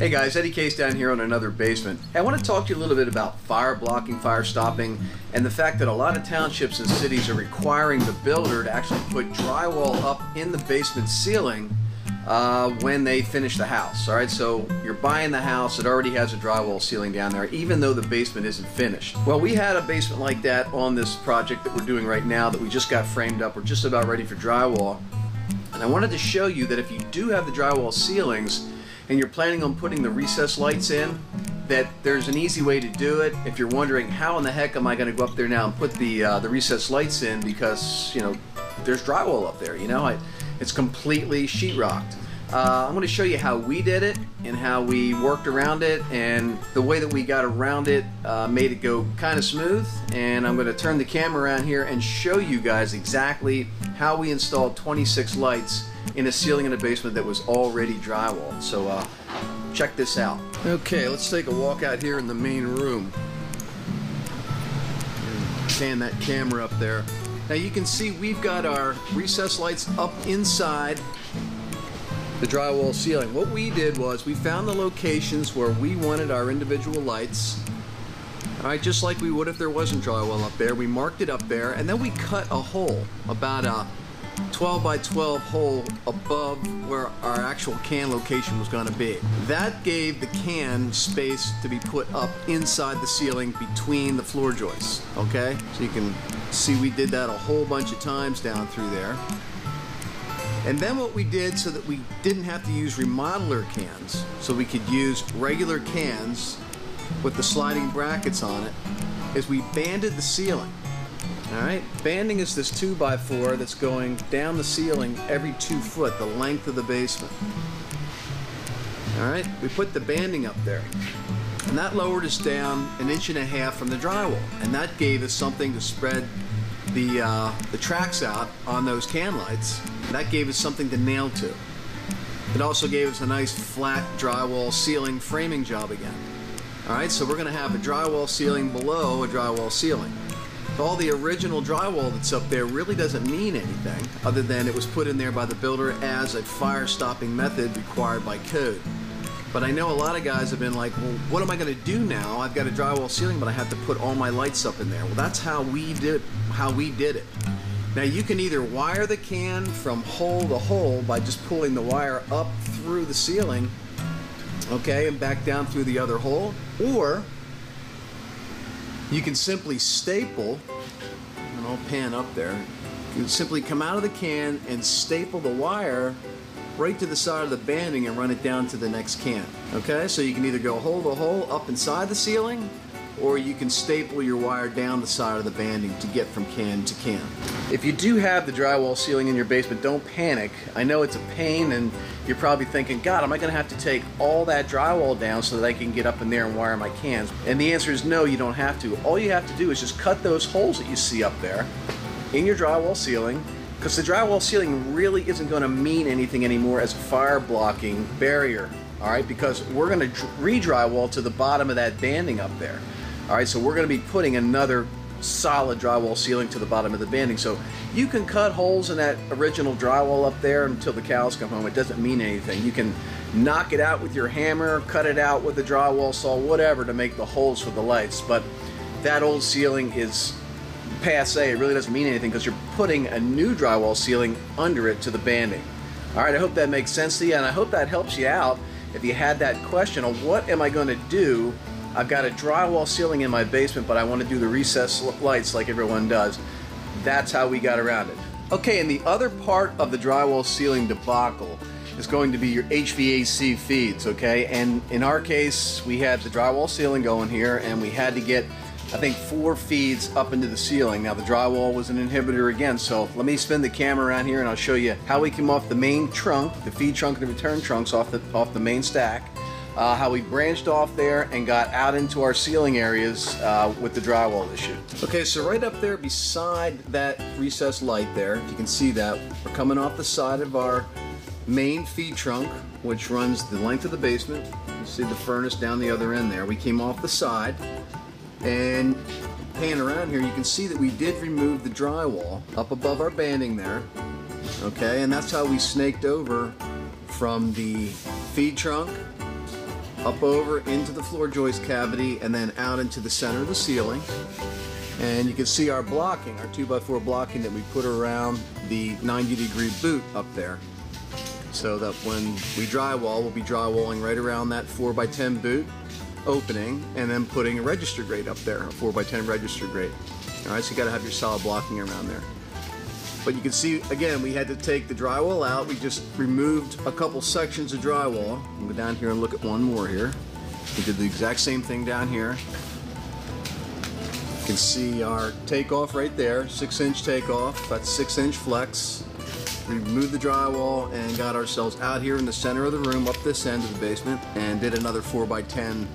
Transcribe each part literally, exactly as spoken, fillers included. Hey guys, Eddie Case down here on another basement. I want to talk to you a little bit about fire blocking, fire stopping, and the fact that a lot of townships and cities are requiring the builder to actually put drywall up in the basement ceiling uh, when they finish the house. All right, so you're buying the house, it already has a drywall ceiling down there, even though the basement isn't finished. Well, we had a basement like that on this project that we're doing right now that we just got framed up. We're just about ready for drywall. And I wanted to show you that if you do have the drywall ceilings, and you're planning on putting the recessed lights in, that there's an easy way to do it. If you're wondering how in the heck am I going to go up there now and put the uh, the recessed lights in, because you know there's drywall up there, you know I, it's completely sheetrocked. Uh, I'm going to show you how we did it and how we worked around it, and the way that we got around it uh, made it go kind of smooth. And I'm going to turn the camera around here and show you guys exactly how we installed twenty-six lights in a ceiling in a basement that was already drywalled. So uh, check this out. Okay, let's take a walk out here in the main room. Stand that camera up there. Now you can see we've got our recessed lights up inside the drywall ceiling. What we did was we found the locations where we wanted our individual lights. All right, just like we would if there wasn't drywall up there. We marked it up there, and then we cut a hole, about a twelve by twelve hole above where our actual can location was going to be. That gave the can space to be put up inside the ceiling between the floor joists. Okay, so you can see we did that a whole bunch of times down through there. And then what we did, so that we didn't have to use remodeler cans, so we could use regular cans with the sliding brackets on it, is we banded the ceiling. All right, banding is this two by four that's going down the ceiling every two foot, the length of the basement. All right, we put the banding up there, and that lowered us down an inch and a half from the drywall, and that gave us something to spread the uh, the tracks out on those can lights. That gave us something to nail to. It also gave us a nice flat drywall ceiling framing job again. All right, so we're going to have a drywall ceiling below a drywall ceiling. All the original drywall that's up there really doesn't mean anything, other than it was put in there by the builder as a fire stopping method required by code. But I know a lot of guys have been like, well, what am I going to do now? I've got a drywall ceiling, but I have to put all my lights up in there. Well, that's how we did how we did it. Now you can either wire the can from hole to hole by just pulling the wire up through the ceiling, okay, and back down through the other hole, or you can simply staple, and I'll pan up there, you can simply come out of the can and staple the wire right to the side of the banding and run it down to the next can. Okay, so you can either go hole to hole up inside the ceiling, or you can staple your wire down the side of the banding to get from can to can. If you do have the drywall ceiling in your basement, don't panic. I know it's a pain, and you're probably thinking, God, am I going to have to take all that drywall down so that I can get up in there and wire my cans? And the answer is no, you don't have to. All you have to do is just cut those holes that you see up there in your drywall ceiling, because the drywall ceiling really isn't going to mean anything anymore as a fire blocking barrier. All right, because we're going to re-drywall to the bottom of that banding up there. All right, so we're going to be putting another solid drywall ceiling to the bottom of the banding. So you can cut holes in that original drywall up there until the cows come home. It doesn't mean anything. You can knock it out with your hammer, cut it out with a drywall saw, whatever, to make the holes for the lights. But that old ceiling is passé. It really doesn't mean anything, because you're putting a new drywall ceiling under it to the banding. All right, I hope that makes sense to you, and I hope that helps you out if you had that question of what am I going to do? I've got a drywall ceiling in my basement, but I want to do the recessed lights like everyone does. That's how we got around it. Okay, and the other part of the drywall ceiling debacle is going to be your H V A C feeds, okay? And in our case, we had the drywall ceiling going here, and we had to get, I think, four feeds up into the ceiling. Now, the drywall was an inhibitor again, so let me spin the camera around here, and I'll show you how we came off the main trunk, the feed trunk and the return trunks off the, off the main stack. Uh, how we branched off there and got out into our ceiling areas uh, with the drywall issue. Okay, so right up there beside that recessed light there, if you can see that, we're coming off the side of our main feed trunk, which runs the length of the basement. You see the furnace down the other end there. We came off the side, and pan around here, you can see that we did remove the drywall up above our banding there, okay, and that's how we snaked over from the feed trunk up over into the floor joist cavity and then out into the center of the ceiling. And you can see our blocking, our two by four blocking that we put around the ninety degree boot up there. So that when we drywall, we'll be drywalling right around that four by ten boot opening and then putting a register grate up there, a four by ten register grate. All right, so you gotta have your solid blocking around there. But you can see, again, we had to take the drywall out. We just removed a couple sections of drywall. I'm gonna go down here and look at one more here. We did the exact same thing down here. You can see our takeoff right there, six inch takeoff, about six inch flex. We moved the drywall and got ourselves out here in the center of the room, up this end of the basement, and did another four by ten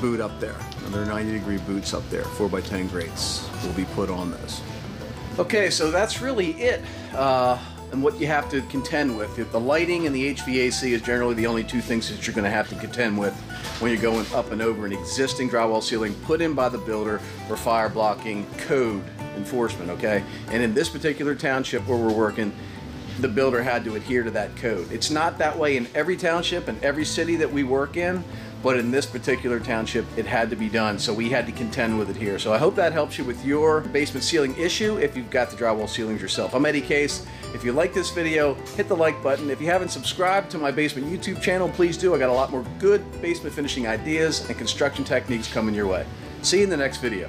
boot up there. Another ninety degree boots up there, four by ten grates will be put on those. Okay, so that's really it, uh, and what you have to contend with. The lighting and the H V A C is generally the only two things that you're going to have to contend with when you're going up and over an existing drywall ceiling put in by the builder for fire blocking code enforcement, okay? And in this particular township where we're working, the builder had to adhere to that code. It's not that way in every township and every city that we work in, but in this particular township, it had to be done, so we had to contend with it here. So I hope that helps you with your basement ceiling issue if you've got the drywall ceilings yourself. I'm Eddie Case. If you like this video, hit the like button. If you haven't subscribed to my basement YouTube channel, please do. I got a lot more good basement finishing ideas and construction techniques coming your way. See you in the next video.